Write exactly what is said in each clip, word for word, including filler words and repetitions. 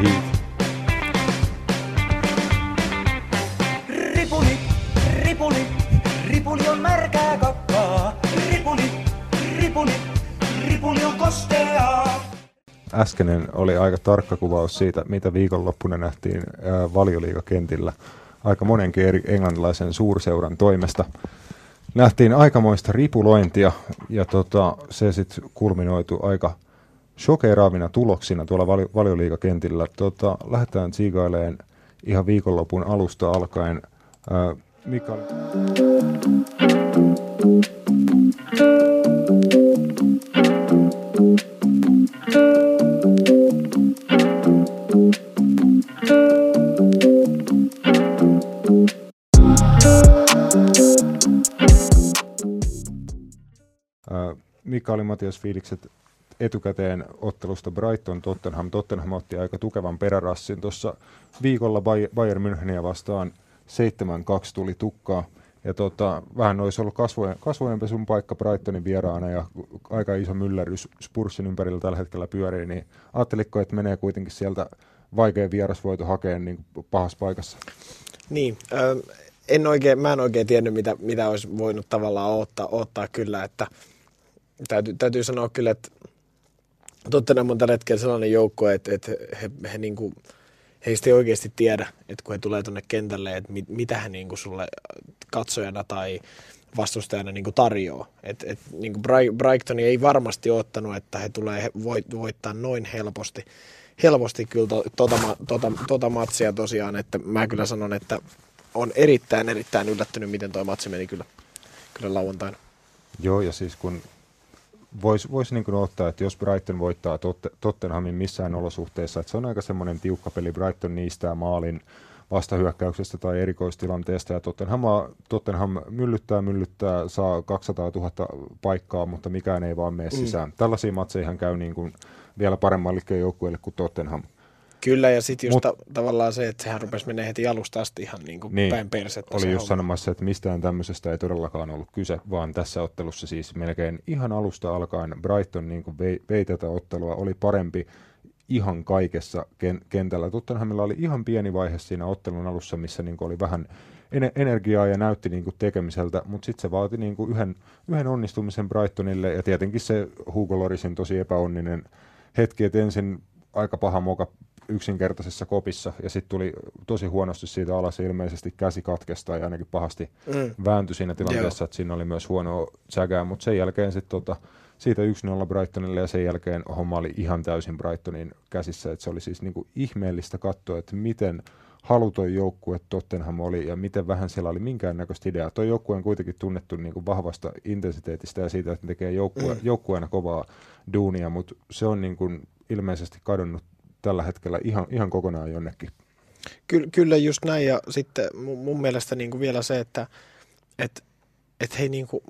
Heat. Ripuli, ripuli, ripuli on märkää kakkaa. Ripuli, ripuli, ripuli on kosteaa. Äskeinen oli aika tarkka kuvaus siitä, mitä viikonloppuna nähtiin Valioliiga-kentillä aika monenkin eri englantilaisen suurseuran toimesta. Nähtiin aikamoista ripulointia ja tota, se sitten kulminoitu aika shokeraavina tuloksina tuolla valio- valioliigakentillä. Tota, lähdetään tsiigailemaan ihan viikonlopun alusta alkaen. Ää, Mika... Mikä oli Matias fiilikset etukäteen ottelusta Brighton Tottenham? Tottenham otti aika tukevan perärassin tuossa viikolla Bayern Müncheniä vastaan. seitsemän kaksi tuli tukkaa. Ja tota, vähän olisi ollut kasvojen, kasvojenpesun paikka Brightonin vieraana ja aika iso myllärys Spurssin ympärillä tällä hetkellä pyörii. Niin ajatteliko, että menee kuitenkin sieltä vaikea vierasvoito hakeen niin pahassa paikassa? Niin. Äh, en oikein, mä en oikein tiennyt, mitä, mitä olisi voinut tavallaan odottaa, odottaa kyllä, että Täytyy, täytyy sanoa kyllä, että Tottenham on tällä hetkellä sellainen joukko, että, että he, he, he, niin kuin, heistä ei oikeasti tiedä, että kun he tulee tuonne kentälle, että mit, mitä he niin kuin sulle katsojana tai vastustajana niin kuin tarjoaa. Et, et, niin kuin Brighton ei varmasti ottanut, että he tulee voittaa noin helposti, helposti kyllä to, tota, tota, tota matsia tosiaan, että mä kyllä sanon, että on erittäin erittäin yllättynyt, miten tuo matsi meni kyllä, kyllä lauantaina. Joo, ja siis kun Voisi vois niin kuin ottaa, että jos Brighton voittaa Totte, Tottenhamin missään olosuhteessa, että se on aika semmoinen tiukka peli. Brighton niistää maalin vastahyökkäyksestä tai erikoistilanteesta ja Tottenham, Tottenham myllyttää, myllyttää, saa kaksisataatuhatta paikkaa, mutta mikään ei vaan mene sisään. Mm. Tällaisia matseja käy niin kuin vielä paremmallekin joukkueelle kuin Tottenham. Kyllä, ja sitten just Mut, ta- tavallaan se, että sehän rupesi menemään heti alusta asti ihan niin kuin niin, päin persettä. Oli just sanomassa, että mistään tämmöisestä ei todellakaan ollut kyse, vaan tässä ottelussa siis melkein ihan alusta alkaen Brighton niin kuin vei, vei tätä ottelua, oli parempi ihan kaikessa ken- kentällä. Tottenhamilla oli ihan pieni vaihe siinä ottelun alussa, missä niin kuin oli vähän en- energiaa ja näytti niin kuin tekemiseltä, mutta sitten se vaati niin kuin yhden, yhden onnistumisen Brightonille, ja tietenkin se Hugo Llorisin tosi epäonninen hetki, että ensin aika paha moka yksinkertaisessa kopissa, ja sitten tuli tosi huonosti siitä alas, ilmeisesti käsi katkesi tai ainakin pahasti mm. vääntyi siinä tilanteessa, että siinä oli myös huonoa säkää, mutta sen jälkeen sitten tota, siitä yksi nolla Brightonille, ja sen jälkeen homma oli ihan täysin Brightonin käsissä, että se oli siis niinku ihmeellistä katsoa, että miten haluton joukkue Tottenham oli, ja miten vähän siellä oli minkäännäköistä ideaa. Tuo joukkue on kuitenkin tunnettu niinku vahvasta intensiteetistä ja siitä, että tekee joukkue, mm. joukkueena kovaa duunia, mutta se on niinku ilmeisesti kadonnut tällä hetkellä ihan, ihan kokonaan jonnekin. Kyllä, kyllä just näin, ja sitten mun mielestä niin kuin vielä se, että et, et he, niin kuin,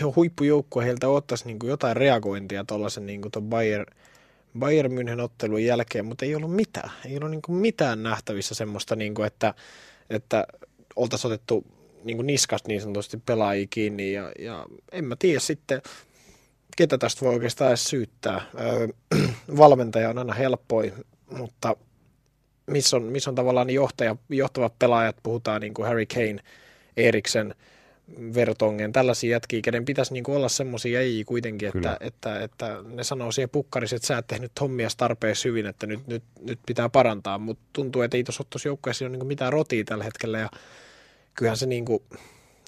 he on huippujoukkue, heiltä ottaisi niin kuin jotain reagointia tuollaisen niin kuin tuon Bayer, Bayern München ottelun jälkeen, mutta ei ollut mitään. Ei ollut niin kuin mitään nähtävissä semmoista, niin kuin, että, että oltaisiin otettu niin kuin niskas niin sanotusti pelaajia kiinni, ja, ja en mä tiedä sitten, ketä tästä voi oikeastaan edes syyttää. Öö, valmentaja on aina helppoin, mutta missä on, miss on tavallaan johtaja, johtavat pelaajat, puhutaan niin kuin Harry Kane, Eriksen, Vertonghen, tällaisia jätkiä, kenen pitäisi niin kuin olla semmoisia ei kuitenkin, että, että, että ne sanoo siihen pukkarissa, että sä et tehnyt hommias tarpeeksi hyvin, että nyt, nyt, nyt pitää parantaa, mutta tuntuu, että ei tuossa ottoisi joukkueessa niin kuin mitään rotia tällä hetkellä, ja kyllähän se niin kuin,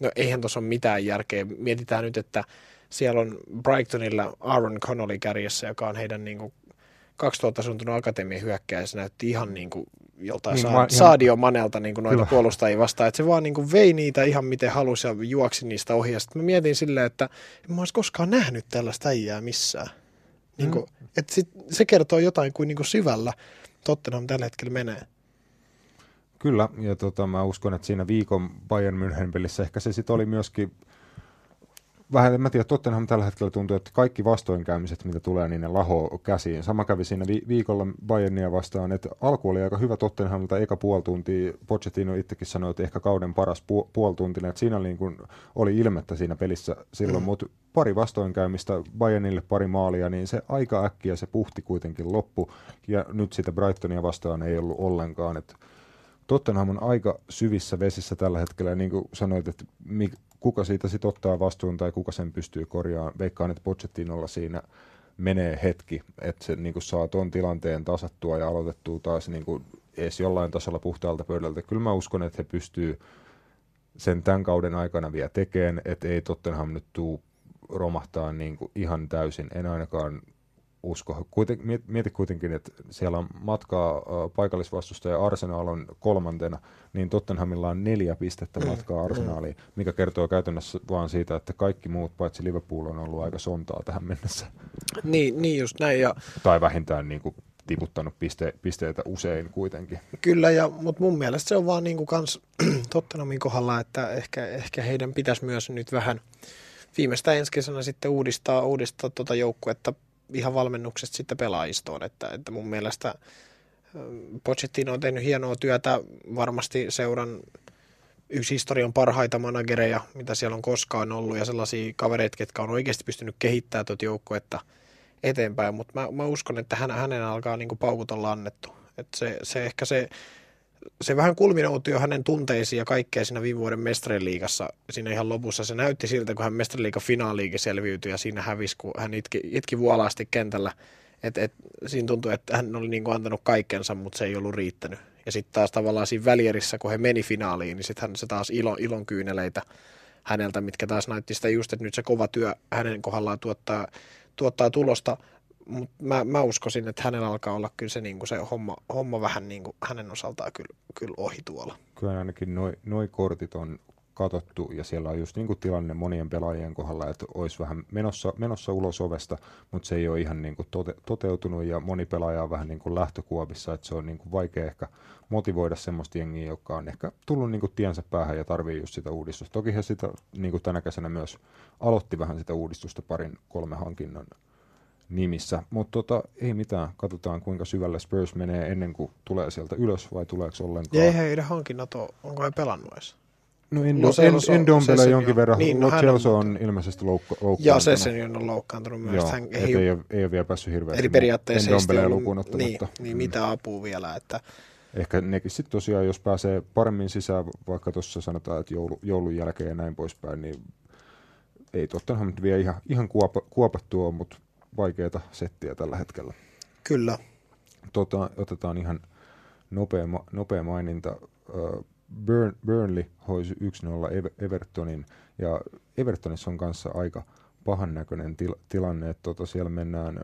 no eihän tuossa ole mitään järkeä. Mietitään nyt, että siellä on Brightonilla Aaron Connolly kärjessä, joka on heidän niin kuin kaksituhatta syntynyt akatemian hyökkääjä, ja se näytti ihan niin kuin joltain niin, sa- Sadio Manelta niin kuin noita kyllä. puolustajia vastaan, että se vaan niin kuin vei niitä ihan miten halusi ja juoksi niistä ohi. Ja sitten mä mietin silleen, että en mä olisi koskaan nähnyt tällaista äijää missään. Niin kuin, mm. että sit, se kertoo jotain kuin, niin kuin syvällä Tottenham tällä hetkellä menee. Kyllä, ja tota, mä uskon, että siinä viikon Bayern München pelissä ehkä se sitten oli myöskin vähän, en mä tiedä, Tottenham tällä hetkellä tuntuu, että kaikki vastoinkäymiset, mitä tulee, niin ne lahoo käsiin. Sama kävi siinä vi- viikolla Bayernia vastaan, että alku oli aika hyvä Tottenhamilta eka puoli tuntia. Pochettino itsekin sanoi, että ehkä kauden paras pu- puoli tuntia, että siinä oli, niin kun, oli ilmettä siinä pelissä silloin, mm. mutta pari vastoinkäymistä, Bayernille pari maalia, niin se aika äkkiä se puhti kuitenkin loppu, ja nyt sitä Brightonia vastaan ei ollut ollenkaan, että Tottenham on aika syvissä vesissä tällä hetkellä, ja niin kuin sanoit, että kuka siitä sitten ottaa vastuun tai kuka sen pystyy korjaamaan. Veikkaan, että Pochettinolla siinä menee hetki, että se niin kuin saa tuon tilanteen tasattua ja aloitettua taas niin kuin edes jollain tasolla puhtaalta pöydältä. Kyllä mä uskon, että he pystyy sen tämän kauden aikana vielä tekemään, että ei Tottenham nyt tule romahtaa niin kuin ihan täysin, en ainakaan usko. Kuiten, mieti kuitenkin, että siellä on matkaa paikallisvastustaja ja Arsenal on kolmantena, niin Tottenhamilla on neljä pistettä matkaa Arsenaaliin, mikä kertoo käytännössä vaan siitä, että kaikki muut paitsi Liverpool on ollut aika sontaa tähän mennessä. Niin, niin just näin. Ja tai vähintään niin kuin tiputtanut piste, pisteitä usein kuitenkin. Kyllä, ja, mutta mun mielestä se on vaan niin kuin kans Tottenhamin kohdalla, että ehkä, ehkä heidän pitäisi myös nyt vähän viimeistään ensi kesänä sitten uudistaa, uudistaa tuota joukkuetta ihan valmennuksesta sitten pelaajistoon, että, että mun mielestä Pochettino on tehnyt hienoa työtä, varmasti seuran yksi historian parhaita managereja, mitä siellä on koskaan ollut, ja sellaisia kavereita, ketkä on oikeasti pystynyt kehittämään tuota joukkuetta eteenpäin, mutta mä, mä uskon, että hän, hänen alkaa niin kuin paukut olla annettu, että se, se ehkä se Se vähän kulminoutui jo hänen tunteisiin ja kaikkea siinä viime vuoden mestariliigassa. Siinä ihan lopussa se näytti siltä, kun hän mestariliigan finaaliikin selviytyi ja siinä hävisi, kun hän itki, itki vuolaasti kentällä. Et, et, siinä tuntui, että hän oli niin kuin antanut kaikkensa, mutta se ei ollut riittänyt. Ja sitten taas tavallaan siinä välierissä, kun he meni finaaliin, niin sitten se taas ilo, ilon kyyneleitä häneltä, mitkä taas näytti sitä just, että nyt se kova työ hänen kohdallaan tuottaa, tuottaa tulosta. Mut mä, mä uskoisin, että hänellä alkaa olla kyllä se, niinku se homma, homma vähän niinku hänen osaltaan kyllä, kyllä ohi tuolla. Kyllä ainakin noi, noi kortit on katsottu ja siellä on just niinku tilanne monien pelaajien kohdalla, että olisi vähän menossa, menossa ulos ovesta, mutta se ei ole ihan niinku tote, toteutunut ja moni pelaaja on vähän niinku lähtökuopissa, että se on niinku vaikea ehkä motivoida semmoista jengiä, joka on ehkä tullut niinku tiensä päähän ja tarvii just sitä uudistusta. Toki he sitä niinku tänä kesänä myös aloitti vähän sitä uudistusta parin kolme hankinnan nimissä, mutta tota, ei mitään, katsotaan kuinka syvälle Spurs menee ennen kuin tulee sieltä ylös vai tuleeko ollenkaan. Ei heidän hankinnat ole, onko he pelannut edes? No en, no, en, en, en Dombele jonkin verran, niin, no, Chelsea on, on ilmeisesti loukka- loukkaantunut. Joo, Sessignon on loukkaantunut myös. Joo, hän ei, ei, ole, ei ole vielä päässyt hirveästi. Eli periaatteessa en Dombelea lukuun ottamatta. Niin, niin mitä apua vielä, että ehkä nekin sitten tosiaan, jos pääsee paremmin sisään, vaikka tuossa sanotaan, että joulu, joulun jälkeen ja näin poispäin, niin ei Tottenham nyt vielä ihan, ihan kuopa, kuopattua, mutta vaikeata settiä tällä hetkellä. Kyllä. Tota, otetaan ihan nopea, nopea maininta. Burn, Burnley hoisi yksi nolla Evertonin, ja Evertonissa on kanssa aika pahan näköinen til, tilanne, että tota, siellä mennään,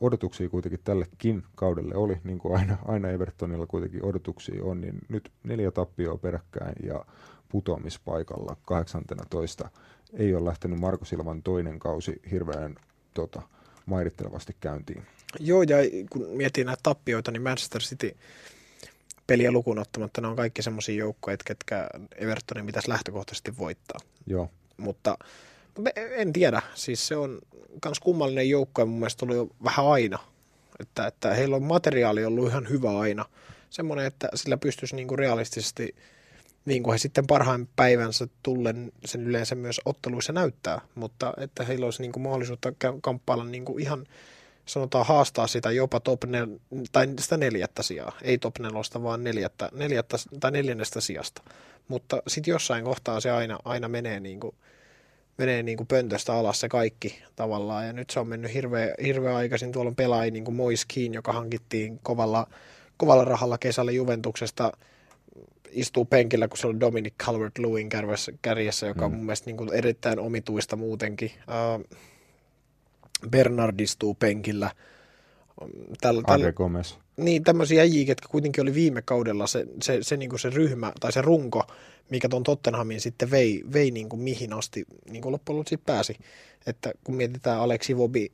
odotuksia kuitenkin tällekin kaudelle oli, niin kuin aina, aina Evertonilla kuitenkin odotuksia on, niin nyt neljä tappioa peräkkäin ja putoamispaikalla kahdeksantenatoista. Ei ole lähtenyt Marco Silvan toinen kausi hirveän tota, mairittelevasti käyntiin. Joo, ja kun miettii näitä tappioita, niin Manchester City peliä lukuun ottamatta, ne on kaikki semmoisia joukkoja, ketkä Evertonin pitäisi lähtökohtaisesti voittaa. Joo. Mutta en tiedä, siis se on myös kummallinen joukko, ja mun mielestä tullut jo vähän aina, että, että heillä on materiaali ollut ihan hyvä aina, semmoinen, että sillä pystyisi niinku realistisesti, niin kuin he sitten parhain päivänsä tullen sen yleensä myös otteluissa näyttää, mutta että heillä olisi niin kuin mahdollisuutta kamppailla niin kuin ihan, sanotaan haastaa sitä jopa top nel, tai sitä neljättä sijaa, ei top nelosta, vaan neljättä, neljättä tai neljännestä sijasta. Mutta sitten jossain kohtaa se aina, aina menee, niin kuin, menee niin kuin pöntöstä alas se kaikki tavallaan, ja nyt se on mennyt hirveän hirveä aikaisin. Tuolla on pelaaja niin kuin Moises, joka hankittiin kovalla, kovalla rahalla kesällä Juventuksesta, istuu penkillä, kun se on Dominic Calvert-Lewin kärjessä, joka on mun mielestä niin kuin erittäin omituista muutenkin. Uh, Bernard istuu penkillä. Tällä, tällä, niin, tämmöisiä äijiä, ketkä kuitenkin oli viime kaudella se, se, se, niin kuin se ryhmä tai se runko, mikä tuon Tottenhamin sitten vei, vei niin kuin mihin asti niin kuin loppujen lopuksi pääsi. Että kun mietitään Aleksi Vobi,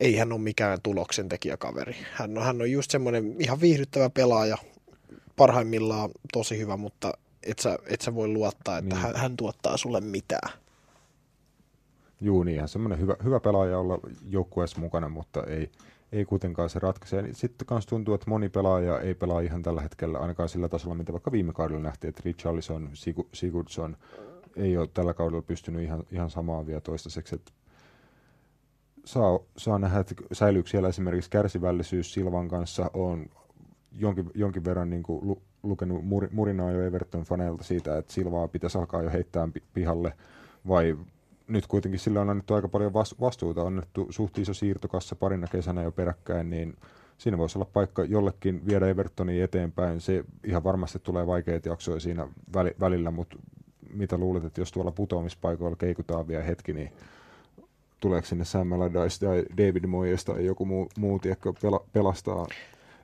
ei hän ole mikään tuloksentekijäkaveri. Hän on, hän on just semmoinen ihan viihdyttävä pelaaja, parhaimmillaan tosi hyvä, mutta et sä, et sä voi luottaa, että niin hän, hän tuottaa sulle mitään. Juu, niin ihan semmoinen hyvä, hyvä pelaaja olla joukkueessa mukana, mutta ei, ei kuitenkaan se ratkaise. Sitten myös tuntuu, että moni pelaaja ei pelaa ihan tällä hetkellä, ainakaan sillä tasolla, mitä vaikka viime kaudella nähtiin, että Richarlison, Sigurdsson ei ole tällä kaudella pystynyt ihan, ihan samaan vielä toistaiseksi. Että saa, saa nähdä, että säilyykö siellä esimerkiksi kärsivällisyys Silvan kanssa. Olen jonkin, jonkin verran niin kuin lu, lukenut mur, murinaa jo Everton-faneilta siitä, että Silvaa pitäisi alkaa jo heittää pihalle, vai nyt kuitenkin sillä on annettu aika paljon vastuuta, on annettu suht iso siirtokassa parina kesänä jo peräkkäin, niin siinä voisi olla paikka jollekin viedä Evertonia eteenpäin. Se ihan varmasti tulee vaikeita jaksoja siinä välillä, mutta mitä luulet, että jos tuolla putoamispaikoilla keikutaan vielä hetki, niin tuleeko sinne Sam Allardyce tai David Moyes tai joku muu, muu tiedätkö, pela, pelastaa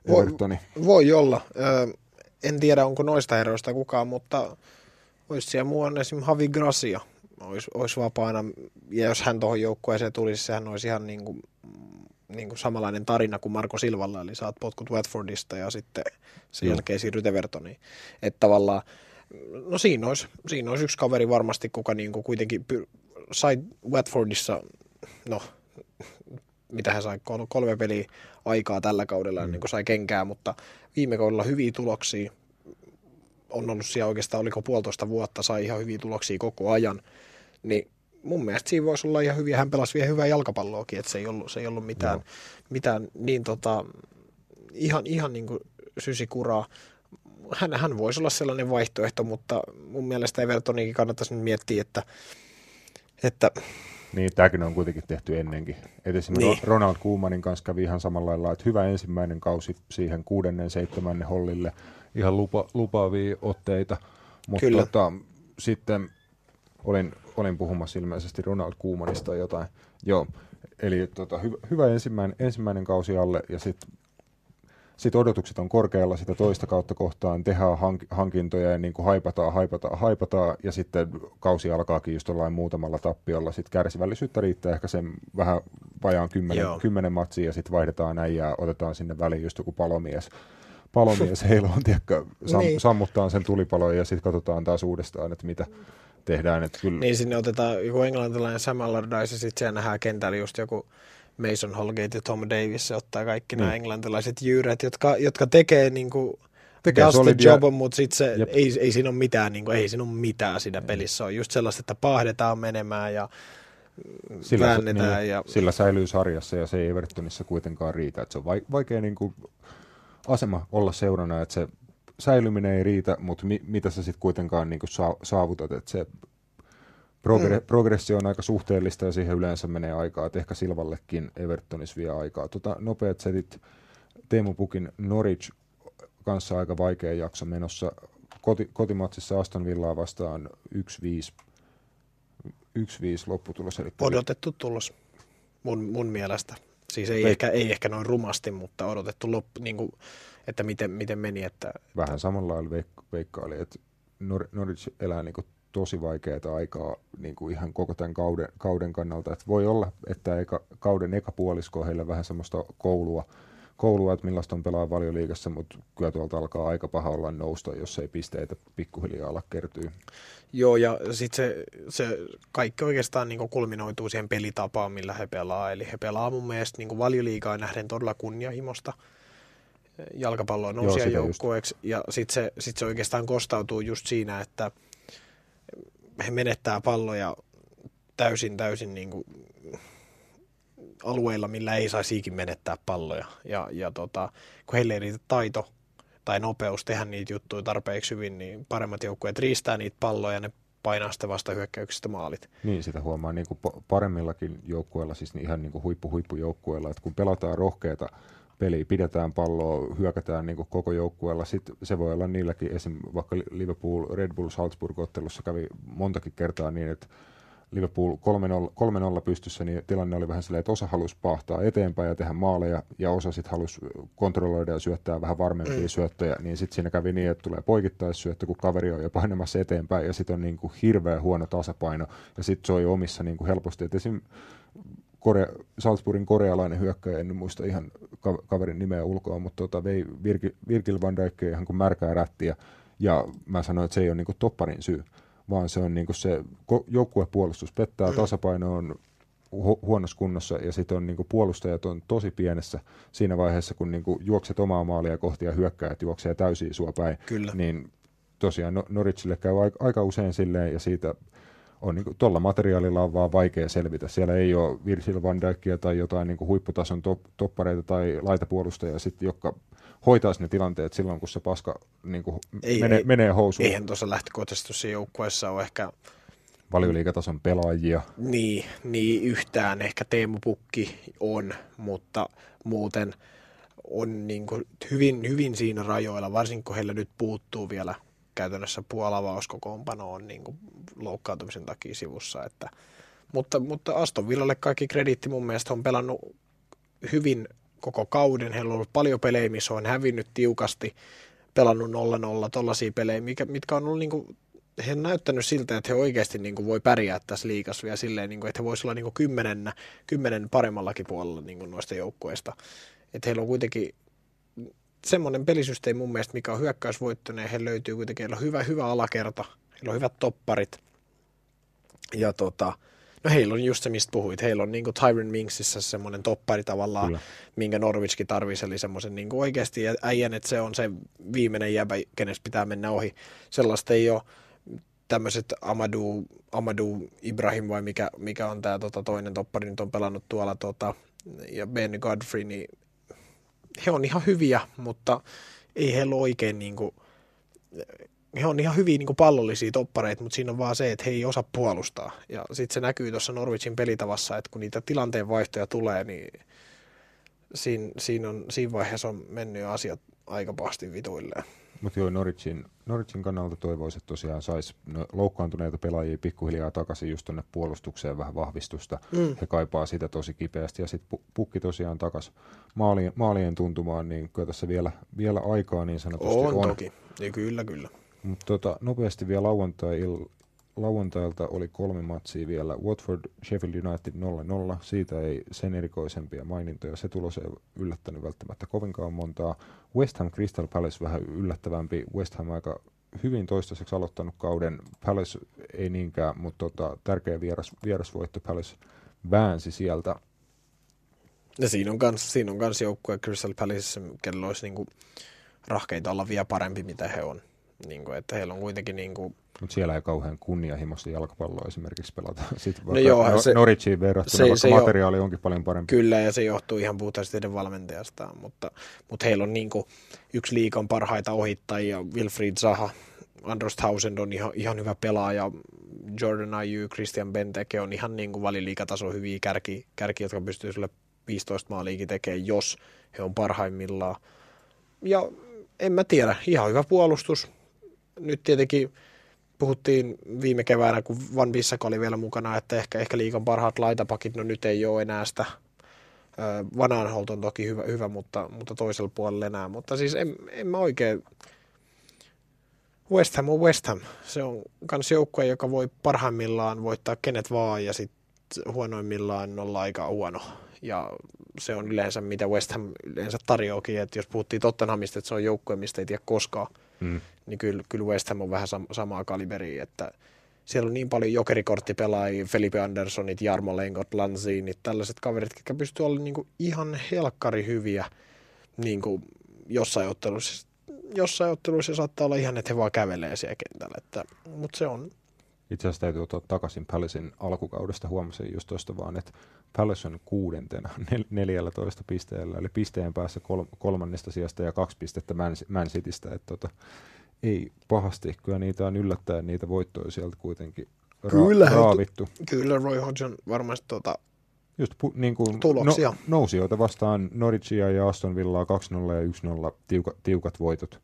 Evertonia? Voi, voi olla. Ö, en tiedä, onko noista herroista kukaan, mutta olisi siellä muu on esimerkiksi Javi Gracia. Olisi, olisi vapaana, ja jos hän tuohon joukkueeseen tulisi, sehän olisi ihan niin kuin, niin kuin samanlainen tarina kuin Marco Silvalla, eli saat potkut Watfordista ja sitten sen Joo. jälkeen siirryt Evertoniin. Että tavallaan, no siinä olisi, siinä olisi yksi kaveri varmasti, kuka niin kuin kuitenkin pyr- sai Watfordissa, no mitä hän sai, kolme peliä aikaa tällä kaudella, mm. niin kuin sai kenkää, mutta viime kaudella hyviä tuloksia, on ollut siellä oikeastaan, oliko puolitoista vuotta, sai ihan hyviä tuloksia koko ajan, niin mun mielestä siinä voisi olla ihan hyviä, hän pelasi vielä hyvää jalkapalloakin, että se ei ollut, se ei ollut mitään, no. mitään niin tota, ihan, ihan niin kuin sysikuraa. Hän, hän voisi olla sellainen vaihtoehto, mutta mun mielestä Evertonikin kannattaisi nyt miettiä, että, että niin, tämäkin on kuitenkin tehty ennenkin. Et esimerkiksi niin. Ronald Koemanin kanssa kävi ihan samalla lailla, että hyvä ensimmäinen kausi siihen kuudennen, seitsemännen hollille, ihan lupa, lupaavia otteita, mutta tota, sitten olin, olin puhumassa ilmeisesti Ronald Koemanista jotain. Joo, eli tota, hy, hyvä ensimmäinen, ensimmäinen kausi alle ja sitten sit odotukset on korkealla sitä toista kautta kohtaan, tehdään hank, hankintoja ja niin kuin haipataan, haipataan, haipataan ja sitten kausi alkaakin just jollain muutamalla tappiolla. Sitten kärsivällisyyttä riittää ehkä sen vähän vajaan kymmenen matsia ja sitten vaihdetaan äijää, otetaan sinne väliin just joku palomies. Palomies heiloon, tiedäkö, sam- niin. sammuttaa sen tulipaloja ja sitten katsotaan taas uudestaan, että mitä tehdään. Että kyllä. Niin sinne otetaan joku englantilainen Sam Allardyce ja sitten siellä nähdään kentällä just joku Mason Holgate ja Tom Davies, se ottaa kaikki niin. nämä englantilaiset jyyrät, jotka, jotka tekee niinku dusty jobon, mutta sitten se ei, ei siinä ole mitään, niinku, ei siinä ole mitään siinä pelissä. On just sellaista, että paahdetaan menemään ja sillä, väännetään. Niin, ja sillä säilyy sarjassa ja se ei Evertonissa kuitenkaan riitä. Et se on vaikea niinku asema olla seurana, että se säilyminen ei riitä, mutta mi- mitä sä sitten kuitenkaan niinku sa- saavutat, että se progre- mm. progressio on aika suhteellista ja siihen yleensä menee aikaa, että ehkä Silvallekin Evertonissa vie aikaa. Tota, nopeat setit, Teemu Pukin Norwich kanssa aika vaikea jakso menossa, Koti- kotimatsissa Aston Villaa vastaan yksi viisi lopputulos. Eli odotettu tulos mun, mun mielestä. Siis ei ehkä, ei ehkä noin rumasti, mutta odotettu loppu, niin kuin, että miten, miten meni. Että, vähän samalla lailla veik- veikkaili, että Norwich elää niin kuin tosi vaikeaa aikaa niin kuin ihan koko tämän kauden, kauden kannalta. Että voi olla, että eka, kauden eka puolisko heillä vähän semmoista koulua, koulua että millaista on pelaa Valioliigassa, mutta kyllä tuolta alkaa aika paha olla nousta, jos ei pisteitä pikkuhiljaa ala kertyy. Joo, ja sitten se, se kaikki oikeastaan niin kulminoituu siihen pelitapaan, millä he pelaa. Eli he pelaa mun mielestä niin Valioliigaa nähden todella kunnianhimosta jalkapalloa nousia joukkueeksi. Ja sitten se, sit se oikeastaan kostautuu just siinä, että he menettää palloja täysin, täysin niin kuin alueilla, millä ei saisi ikin menettää palloja. Ja, ja tota, kun heille ei riitä taito tai nopeus tehdä niitä juttuja tarpeeksi hyvin, niin paremmat joukkueet riistää niitä palloja ja ne painaa sitten vasta hyökkäyksistä maalit. Niin, sitä huomaa niin kuin paremmillakin joukkueilla, siis ihan niin kuin huippu-huippujoukkueilla, että kun pelataan rohkeata peliä, pidetään palloa, hyökätään niin kuin koko joukkueella, sitten se voi olla niilläkin, esim. Vaikka Liverpool Red Bull Salzburg-ottelussa kävi montakin kertaa niin, että Liverpool kolme nolla pystyssä, niin tilanne oli vähän silleen, että osa halusi pahtaa eteenpäin ja tehdä maaleja, ja osa sitten halusi kontrolloida ja syöttää vähän varmempia mm. syöttöjä, niin sitten siinä kävi niin, että tulee poikittaisyöttö, kun kaveri on jo painamassa eteenpäin, ja sitten on niin kuin hirveän huono tasapaino, ja sitten soi omissa niin kuin helposti. Et esim. Korea- Salzburgin korealainen hyökkäjä, en muista ihan kaverin nimeä ulkoa, mutta tota, vei Virgil van Dijkia ihan kuin märkää rättiä, ja mä sanoin, että se ei ole niin kuin topparin syy. vaan se on niin kuin se joukkuepuolustus pettää, tasapaino on huonossa kunnossa ja sitten on niinku puolustajat on tosi pienessä siinä vaiheessa, kun niinku juokset omaa maalia kohti ja hyökkäät juoksee täysin sua päin. Kyllä. Niin tosiaan no- Norwichille käy aika usein silleen ja siitä on niinku tuolla materiaalilla on vaan vaikea selvitä. Siellä ei ole Virgil van Dijkia tai jotain niinku huipputason top- toppareita tai laitapuolustajia, sit, jotka hoitaisi ne tilanteet silloin, kun se paska niinku ei, menee, ei, menee housuun. Eihän tuossa lähtökohtaisessa joukkueessa ole ehkä Valioliigatason pelaajia. Niin, niin, yhtään ehkä Teemu Pukki on, mutta muuten on niin kuin hyvin, hyvin siinä rajoilla, varsinkin kun heillä nyt puuttuu vielä käytännössä puolavauskokoonpano on niin kuin loukkaantumisen takia sivussa. Että, mutta, mutta Aston Villalle kaikki krediitti mun mielestä on pelannut hyvin koko kauden. Heillä on ollut paljon pelejä, missä on hävinnyt tiukasti, pelannut nolla nolla, tollaisia pelejä, mikä, mitkä on ollut niin kuin he on näyttänyt siltä, että he oikeasti niin kuin voi pärjää tässä liigassa vielä silleen, niin kuin, että he voisivat olla niin kuin kymmenen, kymmenen paremmallakin puolella niin kuin noista joukkueista. Että heillä on kuitenkin semmoinen pelisysteemi mun mielestä, mikä on hyökkäysvoittoinen. He löytyy kuitenkin, heillä on hyvä, hyvä alakerta, heillä on hyvät topparit. Ja tota, no heillä on just se, mistä puhuit. Heillä on niin kuin Tyron Minksissa semmoinen toppari tavallaan, kyllä, minkä Norwichkin tarvitsee, eli semmoisen niin kuin oikeasti äijän, että se on se viimeinen jäbä, kenestä pitää mennä ohi. Sellaista ei ole. Tämmöiset Amadou, Amadou Ibrahim vai mikä, mikä on tämä tota, toinen toppari, nyt on pelannut tuolla tota, ja Ben Godfrey, niin he on ihan hyviä, mutta ei heillä ole oikein niinku, he on ihan hyviä niinku pallollisia toppareita, mutta siinä on vaan se, että he ei osaa puolustaa. Ja sitten se näkyy tuossa Norwichin pelitavassa, että kun niitä tilanteen vaihtoja tulee, niin siinä, siinä, on, siinä vaiheessa on mennyt asiat aika pahasti vituilleen. Mutta joo, Norwichin, Norwichin kannalta toivoisi, että tosiaan saisi no, loukkaantuneita pelaajia pikkuhiljaa takaisin just tuonne puolustukseen vähän vahvistusta. Mm. He kaipaa sitä tosi kipeästi ja sitten Pukki tosiaan takaisin maalien, maalien tuntumaan, niin kyllä tässä vielä, vielä aikaa niin sanotusti on. On toki, ja kyllä kyllä. Mutta tota, nopeasti vielä lauantai-il, lauantailta oli kolme matsia vielä. Watford, Sheffield United nolla nolla, siitä ei sen erikoisempia mainintoja. Se tulos ei yllättänyt välttämättä kovinkaan montaa. West Ham, Crystal Palace vähän yllättävämpi. West Ham aika hyvin toistaiseksi aloittanut kauden. Palace ei niinkään, mutta tota, tärkeä vieras, vierasvoitto. Palace väänsi sieltä. Ja siinä on kans, siinä on kans joukkue Crystal Palace, kenellä olisi niinku rahkeita olla vielä parempi, mitä he on. Niinku, että heillä on kuitenkin niinku mutta siellä ei kauhean kunnianhimoista jalkapalloa esimerkiksi pelata. Sitten no joo, se, Norwichiin verrattuna, se, vaikka se materiaali jo, onkin paljon parempi. Kyllä, ja se johtuu ihan puhtaasti teidän valmentajastaan, mutta, mutta heillä on niin kuin yksi liigan parhaita ohittajia, Wilfried Zaha, Andros Townsend on ihan, ihan hyvä pelaaja, Jordan Ayew, Christian Benteke on ihan niin kuin valiliigatason hyviä kärki, kärki, jotka pystyy sille viisitoista maaliikin tekemään, jos he on parhaimmillaan. Ja en mä tiedä, ihan hyvä puolustus. Nyt tietenkin puhuttiin viime keväänä, kun Van Bissaka oli vielä mukana, että ehkä, ehkä liigan parhaat laitapakit, no nyt ei ole enää sitä. Vananholt on toki hyvä, hyvä mutta, mutta toisella puolella enää. Mutta siis en, en mä oikein. West Ham on West Ham. Se on kans joukkue, joka voi parhaimmillaan voittaa kenet vaan ja sitten huonoimmillaan olla aika huono. Ja se on yleensä, mitä West Ham yleensä tarjoakin. Että jos puhuttiin Tottenhamista, että se on joukkue, mistä ei tiedä koskaan. Mm. Niin kyllä, kyllä West Ham on vähän sam- samaa kaliberia, että siellä on niin paljon jokerikorttipelaajia, Felipe Andersonit, Jarmo Lenkot, Lanzinit, tällaiset kaverit, jotka pystyy olla niinku ihan helkkari hyviä niinku jossain ottelussa. Jossain ottelussa saattaa olla ihan, että he vaan kävelee siellä kentällä, mutta se on. Itse asiassa täytyy ottaa takaisin Palacen alkukaudesta, huomasin just tuosta vaan, että Palace on kuudentena nel- neljätoista pisteellä, eli pisteen päässä kol- kolmannesta sijasta ja kaksi pistettä Man, Man Citystä. Että tota, ei pahasti, kyllä niitä on yllättäen niitä voittoja sieltä kuitenkin ra- kyllä, raavittu. Kyllä Roy Hodgson varmasti tuota just pu- niin kuin tuloksia. No, nousijoita vastaan Norwichia ja Aston Villaa kaksi nolla ja yksi nolla tiuka- tiukat voitot.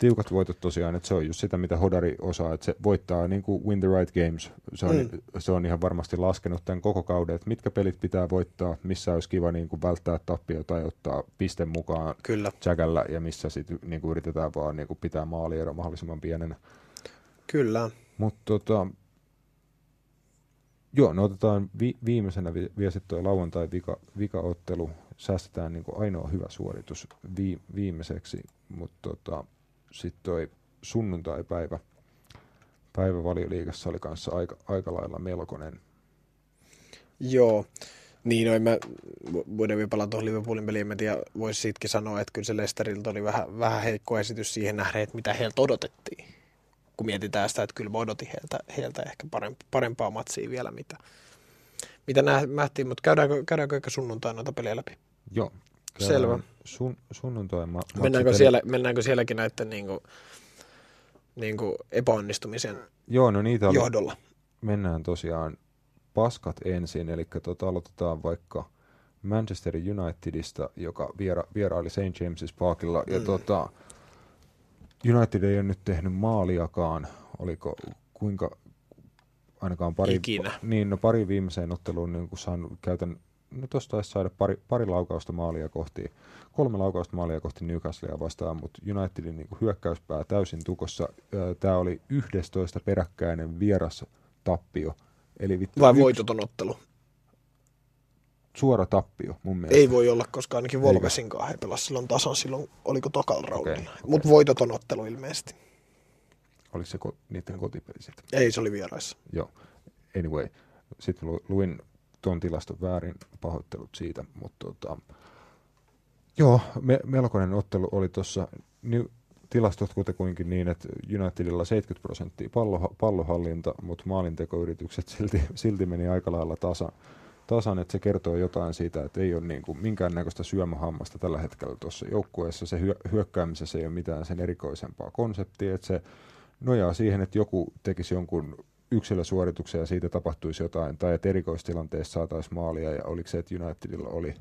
Tiukat voitot tosiaan, että se on just sitä, mitä Hodari osaa, että se voittaa niin kuin win the right games. Se on, mm. se on ihan varmasti laskenut tämän koko kauden, että mitkä pelit pitää voittaa, missä olisi kiva niin kuin välttää tappio tai ottaa piste mukaan tsäkällä ja missä sitten niin kuin yritetään vaan niin kuin pitää maaliero mahdollisimman pienenä. Kyllä. Mutta tota, joo, no otetaan vi- viimeisenä vi- vielä sitten tuo lauantai-vikaottelu. Säästetään niin kuin ainoa hyvä suoritus vi- viimeiseksi, mutta tota, sitten toi sunnuntaipäivä päivä Valioliigassa oli kanssa aika, aika lailla melkoinen. Joo, niin no, en mä, voidaan vielä palata tuohon Liverpoolin peliin, mä tiedä, voisi siitäkin sanoa, että kyllä se Leicesteriltä oli vähän, vähän heikko esitys siihen nähden, että mitä heiltä odotettiin. Kun mietitään sitä, että kyllä mä odotin heiltä, heiltä ehkä parempaa, parempaa matsia vielä, mitä, mitä nähtiin, mutta käydäänkö, käydäänkö ehkä sunnuntaina noita pelejä läpi? Joo. Selvä. Sun, sunnuntain ma- mennäänkö, siellä, mennäänkö sielläkin näiden niinku, niinku epäonnistumisen Joo, no niitä johdolla? Mennään tosiaan paskat ensin, eli tota, aloitetaan vaikka Manchester Unitedista, joka viera, vieraili Saint James's Parkilla. Ja mm. tota, United ei ole nyt tehnyt maaliakaan, oliko kuinka ainakaan pari, niin, no, pari viimeiseen otteluun niin saanut käytän. No tuossa taisi saada pari, pari laukausta maalia kohti, kolme laukausta maalia kohti Newcastlea vastaan, mutta Unitedin niin kuin hyökkäyspää täysin tukossa. Tämä oli yhdestoista peräkkäinen vieras tappio. Eli vittu vai voitoton ottelu? Suora tappio mun mielestä. Ei voi olla, koska ainakin Wolversinkaan he pelasivat silloin tasan, silloin oliko tokalla raudalla. Okay, okay. Mutta voitoton ottelu ilmeisesti. Oliko se ko- niiden kotipeli sitten? Ei, se oli vieraissa. Joo, anyway. Sitten luin tuon tilaston väärin, pahoittelut siitä, mutta tota, joo, me, melkoinen ottelu oli tuossa, tilastot kuitenkin niin, että Unitedilla seitsemänkymmentä prosenttia pallo, pallohallinta, mutta maalintekoyritykset silti, silti meni aika lailla tasa, tasan, että se kertoo jotain siitä, että ei ole niin kuin minkäännäköistä syömähammasta tällä hetkellä tuossa joukkueessa, se hyö, hyökkäämisessä ei ole mitään sen erikoisempaa konseptia, että se nojaa siihen, että joku tekisi jonkun yksilösuorituksia ja siitä tapahtuisi jotain, tai että erikoistilanteessa saataisiin maalia, ja oliko se, että Unitedilla oli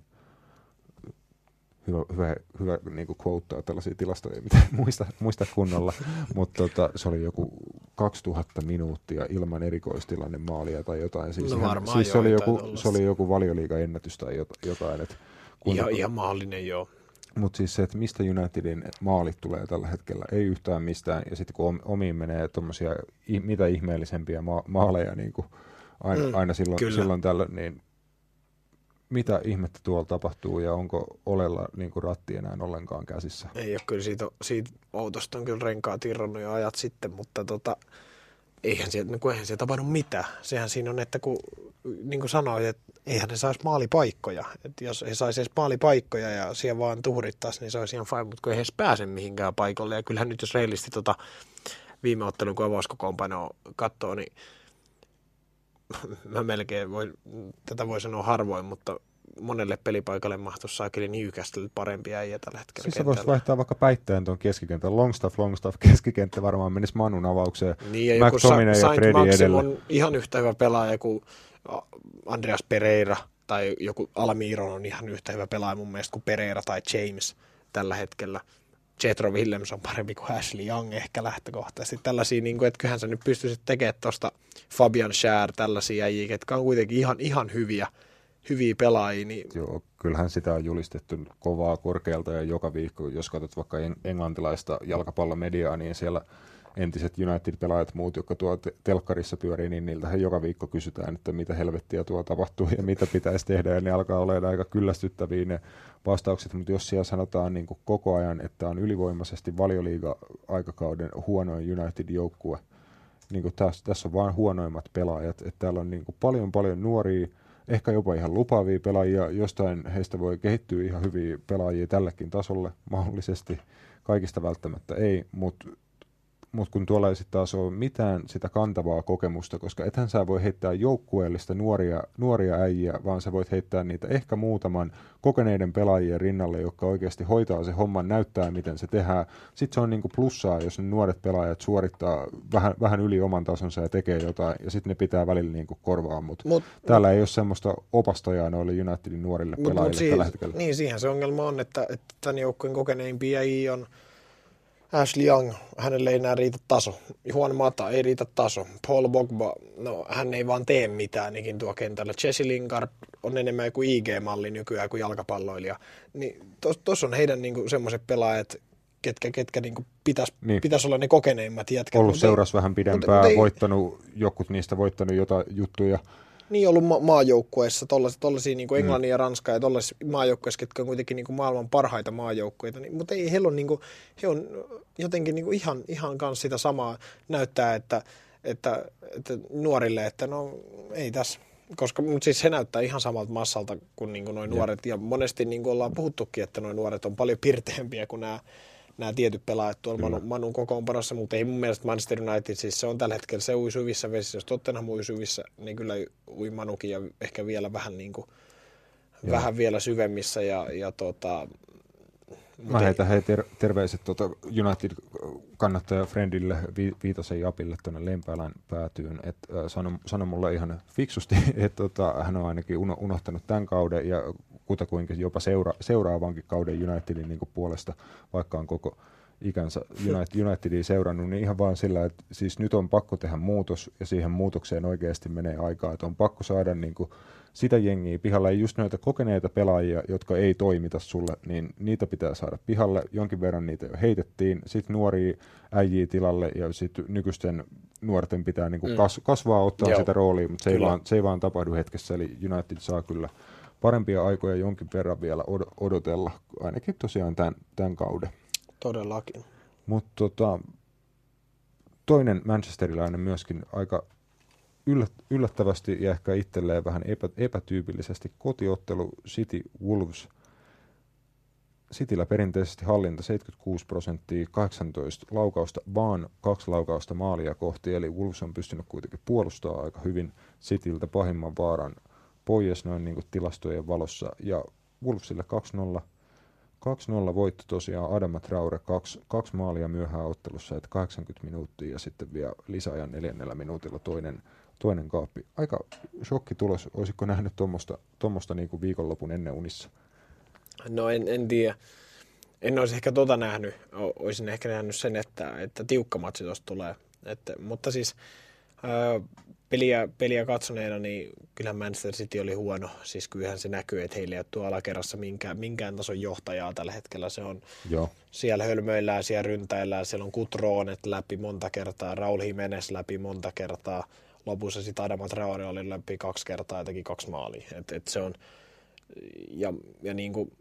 hyvä, hyvä, hyvä niin kuin quotea tällaisia tilastoja, mitä en muista, muista kunnolla, mutta tota, se oli joku kaksituhatta minuuttia ilman erikoistilanne maalia tai jotain. Siis, no varmaan siis joo, se, oli joku, se oli joku Valioliiga-ennätys tai jotain. Että kun ihan, ihan maallinen, joo. Mutta siis se, että mistä Unitedin maalit tulee tällä hetkellä, ei yhtään mistään. Ja sitten kun omiin menee tuommoisia mitä ihmeellisempiä ma- maaleja niin kuin aina, mm, aina silloin, silloin tällöin, niin mitä ihmettä tuolla tapahtuu ja onko Olella niin kuin ratti enää ollenkaan käsissä? Ei ole, kyllä siitä, siitä autosta on kyllä renkaa tirrannut jo ajat sitten, mutta tota, eihän siellä, niin eihän siellä tapahdu mitään. Sehän siinä on, että kun niin kuin sanoit, että eihän ne saisi maalipaikkoja. Et jos he saisi edes maalipaikkoja ja siellä vaan tuhrittaisiin, niin se olisi ihan fine, mutta kun ei edes pääse mihinkään paikalle. Ja kyllähän nyt jos reilisti tota viime ottelun, kun avauskokoonpanoa katsoo, niin mä melkein voi, tätä voi sanoa harvoin, mutta monelle pelipaikalle mahtuisi saakeli Newcastle parempi äijä tällä hetkellä siis kentällä. Siis voisi vaihtaa vaikka päittäen tuon keskikentän. Longstaff, Longstaff, keskikenttä varmaan menisi Manun avaukseen. Niin, ja McTominay ja Fredi edellä. Saint-Maxim on ihan yhtä hyvä pelaaja kuin Andreas Pereira tai joku Almiron on ihan yhtä hyvä pelaaja mun mielestä kuin Pereira tai James tällä hetkellä. Jethro Willems on parempi kuin Ashley Young ehkä lähtökohtaisesti. Tällaisia, niin kuin, että kyllähän sä nyt pystyisit tekemään tuosta Fabian Schär, tällaisia äijä, jotka on kuitenkin ihan, ihan hyviä. hyviä pelaajia. Niin joo, kyllähän sitä on julistettu kovaa korkealta ja joka viikko, jos katsot vaikka englantilaista jalkapallomediaa, niin siellä entiset United-pelaajat muut, jotka tuo telkkarissa pyörii, niin niiltähän joka viikko kysytään, että mitä helvettiä tuo tapahtuu ja mitä pitäisi tehdä, ja ne alkaa olla aika kyllästyttäviä ne vastaukset, mutta jos siellä sanotaan niin kuin koko ajan, että on ylivoimaisesti Valioliiga-aikakauden huonoin United-joukkue, niin tässä, tässä on vain huonoimmat pelaajat, että täällä on niin kuin paljon paljon nuoria, ehkä jopa ihan lupaavia pelaajia, jostain heistä voi kehittyä ihan hyviä pelaajia tälläkin tasolle mahdollisesti, kaikista välttämättä ei, mutta mut kun tuolla ei sitten taas ole mitään sitä kantavaa kokemusta, koska ethän sä voi heittää joukkueellista nuoria, nuoria äijiä, vaan sä voit heittää niitä ehkä muutaman kokeneiden pelaajien rinnalle, jotka oikeasti hoitaa se homman, näyttää miten se tehdään. Sitten se on niinku plussaa, jos ne nuoret pelaajat suorittaa vähän, vähän yli oman tasonsa ja tekee jotain, ja sitten ne pitää välillä niinku korvaa, mutta mut, täällä mut, ei ole semmoista opastajaa noille Unitedin nuorille mut, pelaajille mut siis, tällä hetkellä. Niin, siihen se ongelma on, että, että tämän joukkueen kokeneimpia äijiä on Ashley Young, hänelle ei enää riitä taso. Juan Mata, ei riitä taso. Paul Pogba, no hän ei vaan tee mitään ikin tuo kentällä. Jesse Lingard on enemmän kuin I G-malli nykyään kuin jalkapalloilija. Niin tuossa on heidän niinku semmoiset pelaajat, ketkä, ketkä niinku pitäisi niin. pitäis olla ne kokeneimmat jätkät. Ollut seurassa vähän pidempään, mutta, voittanut, ei, jokut niistä voittanut jotain juttuja. Niin, ollut ma- maajoukkueessa, tuollaisia niinku Englannin mm. ja Ranskaa ja tuollaisia maajoukkueissa, jotka on kuitenkin niinku maailman parhaita maajoukkueita, niin, mutta ei, heillä on, niinku, he on jotenkin niinku ihan, ihan kanssa sitä samaa näyttää, että että, että nuorille, että no ei tässä. Koska mutta siis se näyttää ihan samalta massalta kuin, niin kuin noin nuoret. Ja monesti niin kuin ollaan puhuttukin, että noin nuoret on paljon pirteämpiä kuin nämä, nämä tietyt pelaajat tuolla Manu, Manun kokoonpanossa. Mutta ei mun mielestä Manchester United, siis se on tällä hetkellä se ui syvissä vesissä. Jos Tottenham ui syvissä, niin kyllä ui Manukin ja ehkä vielä vähän, niin kuin, vähän vielä syvemmissä. Ja, ja tota, mä heitän hei ter- terveiset tuota United-kannattajafriendille vi- Viitasen Japille tuonne Lempäälän päätyyn. Et, äh, sano, sano mulle ihan fiksusti, että tota, hän on ainakin uno- unohtanut tämän kauden ja kutakuinkin jopa seura- seuraavankin kauden Unitedin niin kuin puolesta, vaikka on koko ikänsä United, Unitedin seurannut, niin ihan vaan sillä, että siis nyt on pakko tehdä muutos ja siihen muutokseen oikeasti menee aikaa. Et on pakko saada niin kuin sitä jengiä pihalle, ei just noita kokeneita pelaajia, jotka ei toimita sulle, niin niitä pitää saada pihalle. Jonkin verran niitä jo heitettiin, sitten nuoria äijiä tilalle ja sitten nykyisten nuorten pitää niinku mm. kasvaa, ottaa Joo. sitä roolia, mutta se ei, vaan, se ei vaan tapahdu hetkessä. Eli United saa kyllä parempia aikoja jonkin verran vielä odotella, ainakin tosiaan tämän, tämän kauden. Todellakin. Mutta tota, toinen manchesterilainen myöskin aika yllättävästi ja ehkä itselleen vähän epä, epätyypillisesti kotiottelu City Wolves. Cityllä perinteisesti hallinta seitsemänkymmentäkuusi prosenttia, kahdeksantoista laukausta, vaan kaksi laukausta maalia kohti, eli Wolves on pystynyt kuitenkin puolustamaan aika hyvin Cityltä pahimman vaaran pois noin niin kuin tilastojen valossa, ja Wolvesille kaksi nolla. kaksi nolla voitto tosiaan Adama Traore, kaksi, kaksi maalia myöhään ottelussa, että kahdeksankymmentä minuuttia ja sitten vielä lisäajan neljännellä minuutilla toinen, toinen kaappi. Aika shokkitulos, olisitko nähnyt tuommoista niinku viikonlopun ennen unissa? No en, en tiedä. En olisi ehkä tota nähnyt. Olisin ehkä nähnyt sen, että, että tiukka matsi tuosta tulee. Että, mutta siis öö, peliä, peliä katsoneena, niin kyllähän Manchester City oli huono. Siis kyllähän se näkyy, että heillä ei ole tuo alakerrassa minkään, minkään tason johtajaa tällä hetkellä. Se on Joo. siellä hölmöillään, siellä ryntäillään. Siellä on Cutronet läpi monta kertaa, Raul Jimenez läpi monta kertaa. Lopussa sitten Adama Traore oli läpi kaksi kertaa ja teki kaksi maalia. Et, et se on, ja, ja niin kuin,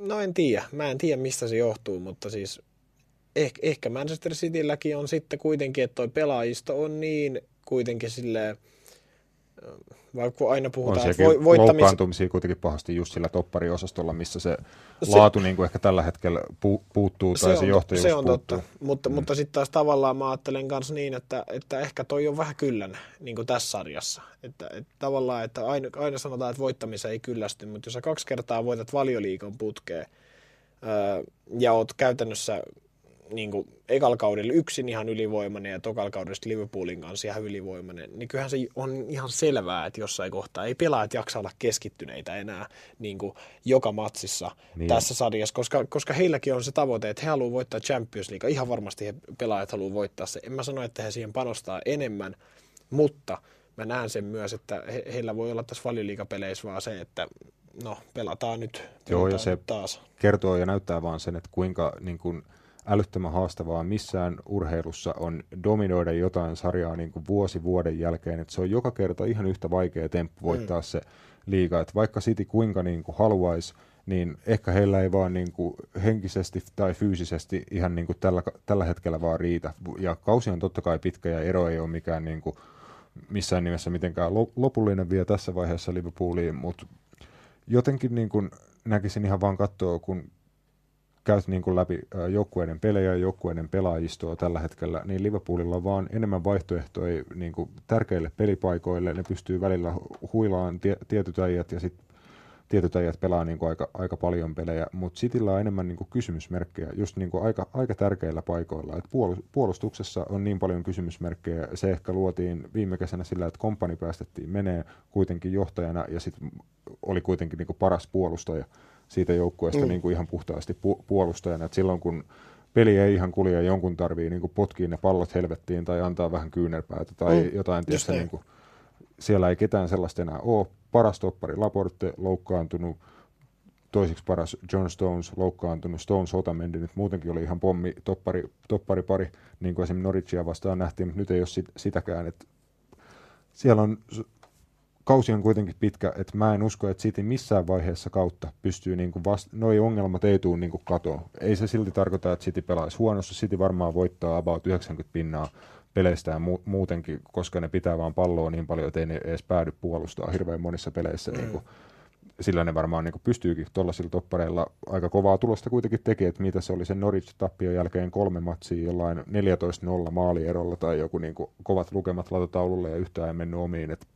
no en tiedä. Mä en tiedä, mistä se johtuu, mutta siis ehkä, ehkä Manchester Citylläkin on sitten kuitenkin, että toi pelaajisto on niin kuitenkin silleen, vaikka aina puhutaan, että vo, voittamis... loukkaantumisia kuitenkin pahasti just sillä toppariosastolla, missä se, se laatu niin kuin ehkä tällä hetkellä pu, puuttuu tai se, se johtajuus puuttuu. Se on puuttuu. Totta, mutta, mm. mutta sitten taas tavallaan mä ajattelen kanssa niin, että, että ehkä toi on vähän kyllänä niin kuin tässä sarjassa. Että, että tavallaan, että aina, aina sanotaan, että voittamiseen ei kyllästy, mutta jos sä kaksi kertaa voitat Valioliigan putkeen ja oot käytännössä niin kuin ekalla kaudella yksin ihan ylivoimainen ja tokalla kaudella Liverpoolin kanssa ihan ylivoimainen, niin kyllähän se on ihan selvää, että jossain kohtaa ei pelaajat jaksa olla keskittyneitä enää niin kuin joka matsissa niin tässä sarjassa, koska, koska heilläkin on se tavoite, että he haluaa voittaa Champions League. Ihan varmasti he pelaajat haluaa voittaa se. En mä sano, että he siihen panostaa enemmän, mutta mä näen sen myös, että he, heillä voi olla tässä Valioliigapeleissä vaan se, että no pelataan nyt, pelataan Joo, ja se nyt taas. Kertoo ja näyttää vaan sen, että kuinka niin kuin älyttömän haastavaa missään urheilussa on dominoida jotain sarjaa niin kuin vuosi vuoden jälkeen. Et se on joka kerta ihan yhtä vaikea temppu voittaa mm. se liiga. Et vaikka City kuinka niin kuin haluaisi, niin ehkä heillä ei vaan niin kuin henkisesti tai fyysisesti ihan niin kuin tällä, tällä hetkellä vaan riitä. Ja kausi on totta kai pitkä ja ero ei ole mikään niin kuin missään nimessä mitenkään lopullinen vielä tässä vaiheessa Liverpooliin, mutta jotenkin niin kuin näkisin ihan vaan katsoa, kun käyt niin kuin läpi joukkueiden pelejä ja joukkueiden pelaajistoa tällä hetkellä, niin Liverpoolilla on vaan enemmän vaihtoehtoja niin kuin tärkeille pelipaikoille. Ne pystyy välillä huilaan tie, tietyt äijät ja sitten tietyt äijät pelaa niin kuin aika, aika paljon pelejä, mutta Cityllä on enemmän niin kuin kysymysmerkkejä just niin kuin aika, aika tärkeillä paikoilla. Et puolustuksessa on niin paljon kysymysmerkkejä. Se ehkä luotiin viime kesänä sillä, että Kompani päästettiin menee kuitenkin johtajana ja sitten oli kuitenkin niin kuin paras puolustaja siitä joukkueesta mm. niin kuin ihan puhtaasti pu- puolustajana. Et silloin kun peli ei ihan kulje, jonkun tarvii niin kuin potkia ne pallot helvettiin tai antaa vähän kyynärpäätä tai mm. jotain. Tietysti, niin kuin, siellä ei ketään sellaista enää ole. Paras toppari Laporte loukkaantunut, toiseksi paras John Stones loukkaantunut, Stones Otamendi nyt muutenkin oli ihan pommi toppari, toppari pari, niin kuin esimerkiksi Norwichia vastaan nähtiin, mutta nyt ei ole sit, sitäkään. Et siellä on... Kausi on kuitenkin pitkä, että mä en usko, että City missään vaiheessa kautta pystyy, niinku vast- noi ongelmat ei tule niinku katoon. Ei se silti tarkoita, että City pelaisi huonossa. City varmaan voittaa about yhdeksänkymmentä pinnaa peleistään mu- muutenkin, koska ne pitää vaan palloa niin paljon, että ei ne edes päädy puolustaa hirveän monissa peleissä. Mm. Niin kuin, sillä ne varmaan niin kuin pystyykin tuollaisilla toppareilla aika kovaa tulosta kuitenkin tekee, että mitä se oli sen Norwich-tappion jälkeen kolme matsia jollain neljätoista nolla maalierolla tai joku niin kuin kovat lukemat laitataululle ja yhtään ei mennyt omiin. Et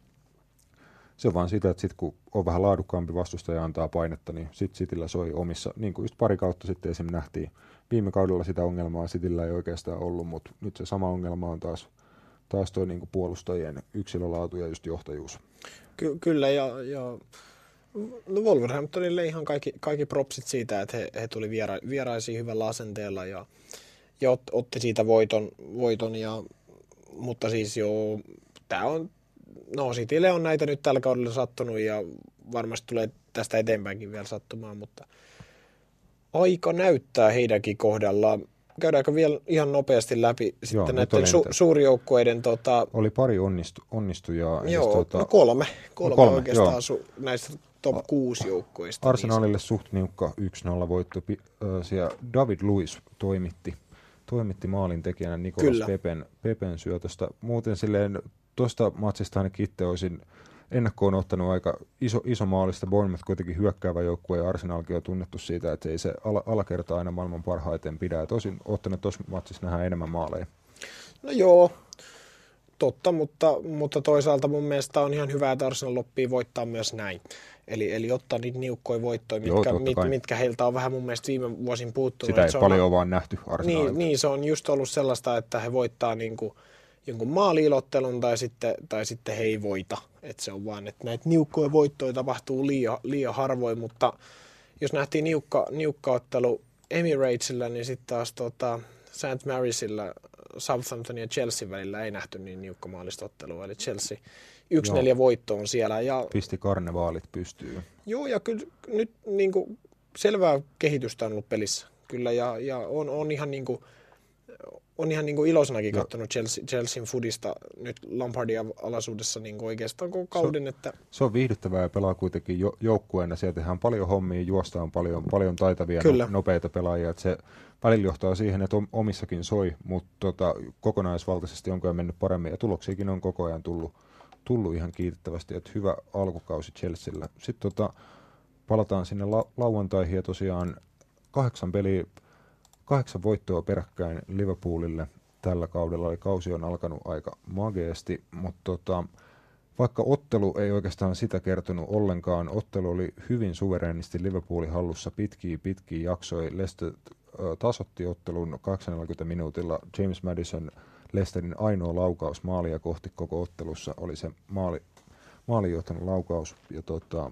se on vaan sitä, että sit kun on vähän laadukkaampi vastustaja ja antaa painetta, niin sit Cityllä soi omissa. Niin kuin just pari kautta sitten esimerkiksi nähtiin, viime kaudella sitä ongelmaa Cityllä ei oikeastaan ollut, mutta nyt se sama ongelma on taas, taas toi niin kuin puolustajien yksilölaatu ja just johtajuus. Ky- kyllä ja... ja... No Wolverhamptonille ihan kaikki, kaikki propsit siitä, että he, he tuli viera, vieraisiin hyvällä asenteella ja, ja ot, otti siitä voiton, voiton ja, mutta siis joo, tää on, no Citylle on näitä nyt tällä kaudella sattunut ja varmasti tulee tästä eteenpäinkin vielä sattumaan, mutta aika näyttää heidänkin kohdallaan. Käydäänkö vielä ihan nopeasti läpi sitten joo, näiden su- suurjoukkueiden... Tota... Oli pari onnistu- onnistujaa. Joo, siis, tuota... no kolme. Kolme, no kolme oikeastaan su- näistä top kuusi joukkueista. Arsenalille niistä. Suht niukka yksi nolla voitto. Siellä David Luiz toimitti, toimitti maalin tekijänä Nicolas Pepen, Pepen syötöstä. Muuten silleen tuosta matsista ainakin itse olisin ennakkoon ottanut aika iso, iso maalista. Bournemouth kuitenkin hyökkäävä joukkue ja Arsenalkin on tunnettu siitä, että ei se al- alakerta aina maailman parhaiten pidä. Tosin ottanut tuossa matsissa nähdään enemmän maaleja. No joo, totta, mutta, mutta toisaalta mun mielestä on ihan hyvä, että Arsenal loppii voittaa myös näin. Eli, eli ottaa niitä niukkoja voittoja, mitkä, joo, mit, mitkä heiltä on vähän mun mielestä viime vuosin puuttunut. Sitä ei se paljon on, vaan nähty Arsenalilta. Niin, niin, se on just ollut sellaista, että he voittaa niin kuin jonkun maali-ilottelun tai sitten, tai sitten he ei voita. Että se on vaan, että näitä niukkoja voittoja tapahtuu liian, liian harvoin, mutta jos nähtiin niukka, niukka ottelu Emiratesillä, niin sitten taas tota Saint Marysilla Southampton ja Chelsea välillä ei nähty niin niukka maalista ottelua. Eli Chelsea yksi neljä voitto on siellä. Ja pisti karnevaalit pystyy. Joo, ja kyllä nyt niin kuin selvää kehitystä on ollut pelissä. Kyllä, ja, ja on, on ihan niin kuin... On ihan niin iloisenakin katsonut Chelsea, Chelsean foodista nyt Lampardin alaisuudessa niin oikeastaan koko kauden. Se on, että se on viihdyttävää ja pelaa kuitenkin jo, joukkueena. Siellä tehdään paljon hommia, juostaan paljon, paljon taitavia, no, nopeita pelaajia. Et se välillä johtaa siihen, että omissakin soi, mutta tota, kokonaisvaltaisesti onko mennyt paremmin. Ja tuloksiakin on koko ajan tullut, tullut ihan kiitettävästi. Et hyvä alkukausi Chelsealla. Sitten tota, palataan sinne la, lauantaihin ja tosiaan kahdeksan peliä. Kahdeksan voittoa peräkkäin Liverpoolille tällä kaudella, eli kausi on alkanut aika mageesti, mutta tota, vaikka ottelu ei oikeastaan sitä kertonut ollenkaan, ottelu oli hyvin suvereenisti Liverpoolin hallussa pitkiä pitkiä jaksoja. Leicester äh, tasoitti ottelun kahdeksankymmentä minuutilla. James Maddison, Leicesterin ainoa laukaus maalia kohti koko ottelussa, oli se maali, maalijohtainen laukaus. Ja tota,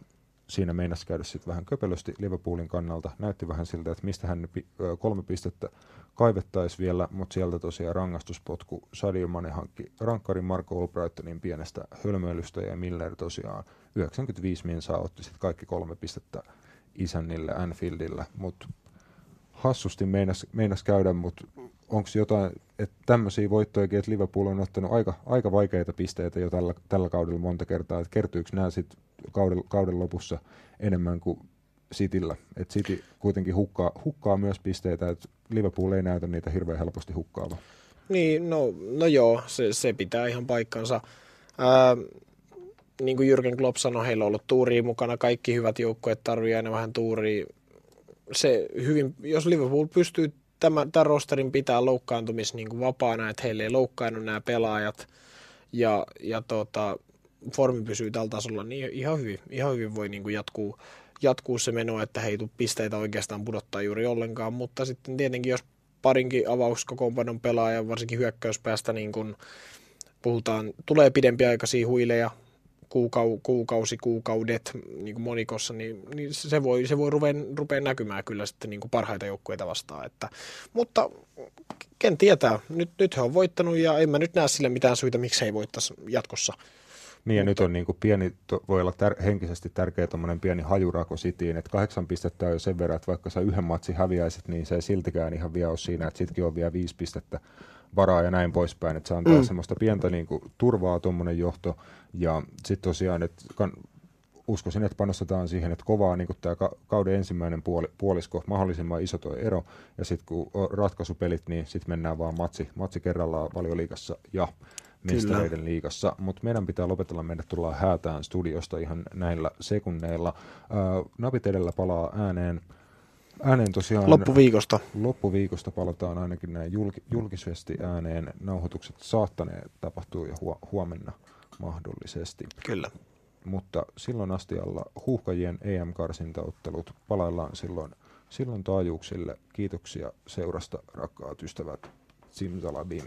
siinä meinasi käydä sitten vähän köpelösti Liverpoolin kannalta. Näytti vähän siltä, että mistähän kolme pistettä kaivettaisiin vielä, mutta sieltä tosiaan rangaistuspotku. Sadio Mane hankki rankkarin Marco Albrightonin pienestä hölmöilystä ja Miller tosiaan yhdeksänkymmentäviisi minsaa otti sitten kaikki kolme pistettä isännille Anfieldillä. Mut hassusti meinas, meinas käydä, mutta onko jotain, että tämmöisiä voittojakin, että Liverpool on ottanut aika, aika vaikeita pisteitä jo tällä, tällä kaudella monta kertaa, että kertyykö nämä sitten Kauden, kauden lopussa enemmän kuin Cityllä. Et City kuitenkin hukkaa, hukkaa myös pisteitä, että Liverpool ei näytä niitä hirveän helposti hukkaava. Niin, no, no joo, se, se pitää ihan paikkansa. Ää, niin kuin Jürgen Klopp sanoi, heillä on ollut tuuria mukana. Kaikki hyvät joukkueet tarvitsevat aina vähän tuuria. Se hyvin, jos Liverpool pystyy tämän, tämän rosterin pitää loukkaantumis niin kuin vapaana, että heille ei loukkaannut nämä pelaajat ja, ja tota... formi pysyy tällä tasolla, niin ihan hyvin, ihan hyvin voi niin kuin jatkuu, jatkuu se meno, että he ei tule pisteitä oikeastaan pudottaa juuri ollenkaan, mutta sitten tietenkin jos parinkin avauskokoonpanon pelaaja, varsinkin hyökkäyspäästä, niin kuin puhutaan, tulee pidempiaikaisia huileja, kuukau, kuukausi, kuukaudet niin kuin monikossa, niin, niin se voi, se voi ruveen, rupea näkymään kyllä sitten niin kuin parhaita joukkueita vastaan. Että, mutta ken tietää, nyt, nyt he on voittanut ja en mä nyt näe sille mitään syytä, miksi he ei voittaisi jatkossa. Niin ja mutta nyt on niin kuin pieni, voi olla tär, henkisesti tärkeä tuommoinen pieni hajurako Cityin, että kahdeksan pistettä on jo sen verran, että vaikka sä yhden matsin häviäisit, niin se ei siltikään ihan vielä ole siinä, että sitkin on vielä viisi pistettä varaa ja näin poispäin, että se antaa mm. semmoista pientä niin kuin turvaa tuommoinen johto ja sitten tosiaan, että kan, uskoisin, että panostetaan siihen, että kovaa niin tämä kauden ensimmäinen puoli, puolisko, mahdollisimman iso tuo ero, ja sitten kun on ratkaisupelit, niin sitten mennään vaan matsi, matsi kerrallaan Valioliigassa ja Mestareiden liigassa, mutta meidän pitää lopetella, meidän tullaan häätään studiosta ihan näillä sekunneilla. Äh, napit edellä palaa ääneen. Ääneen tosiaan loppuviikosta. Loppuviikosta palataan ainakin näin julk- julkisesti ääneen. Nauhoitukset saattaneet tapahtuu jo hu- huomenna mahdollisesti. Kyllä. Mutta silloin asti alla huuhkajien E M-karsintaottelut. Palaillaan silloin, silloin taajuuksille. Kiitoksia seurasta, rakkaat ystävät. Simsalabim.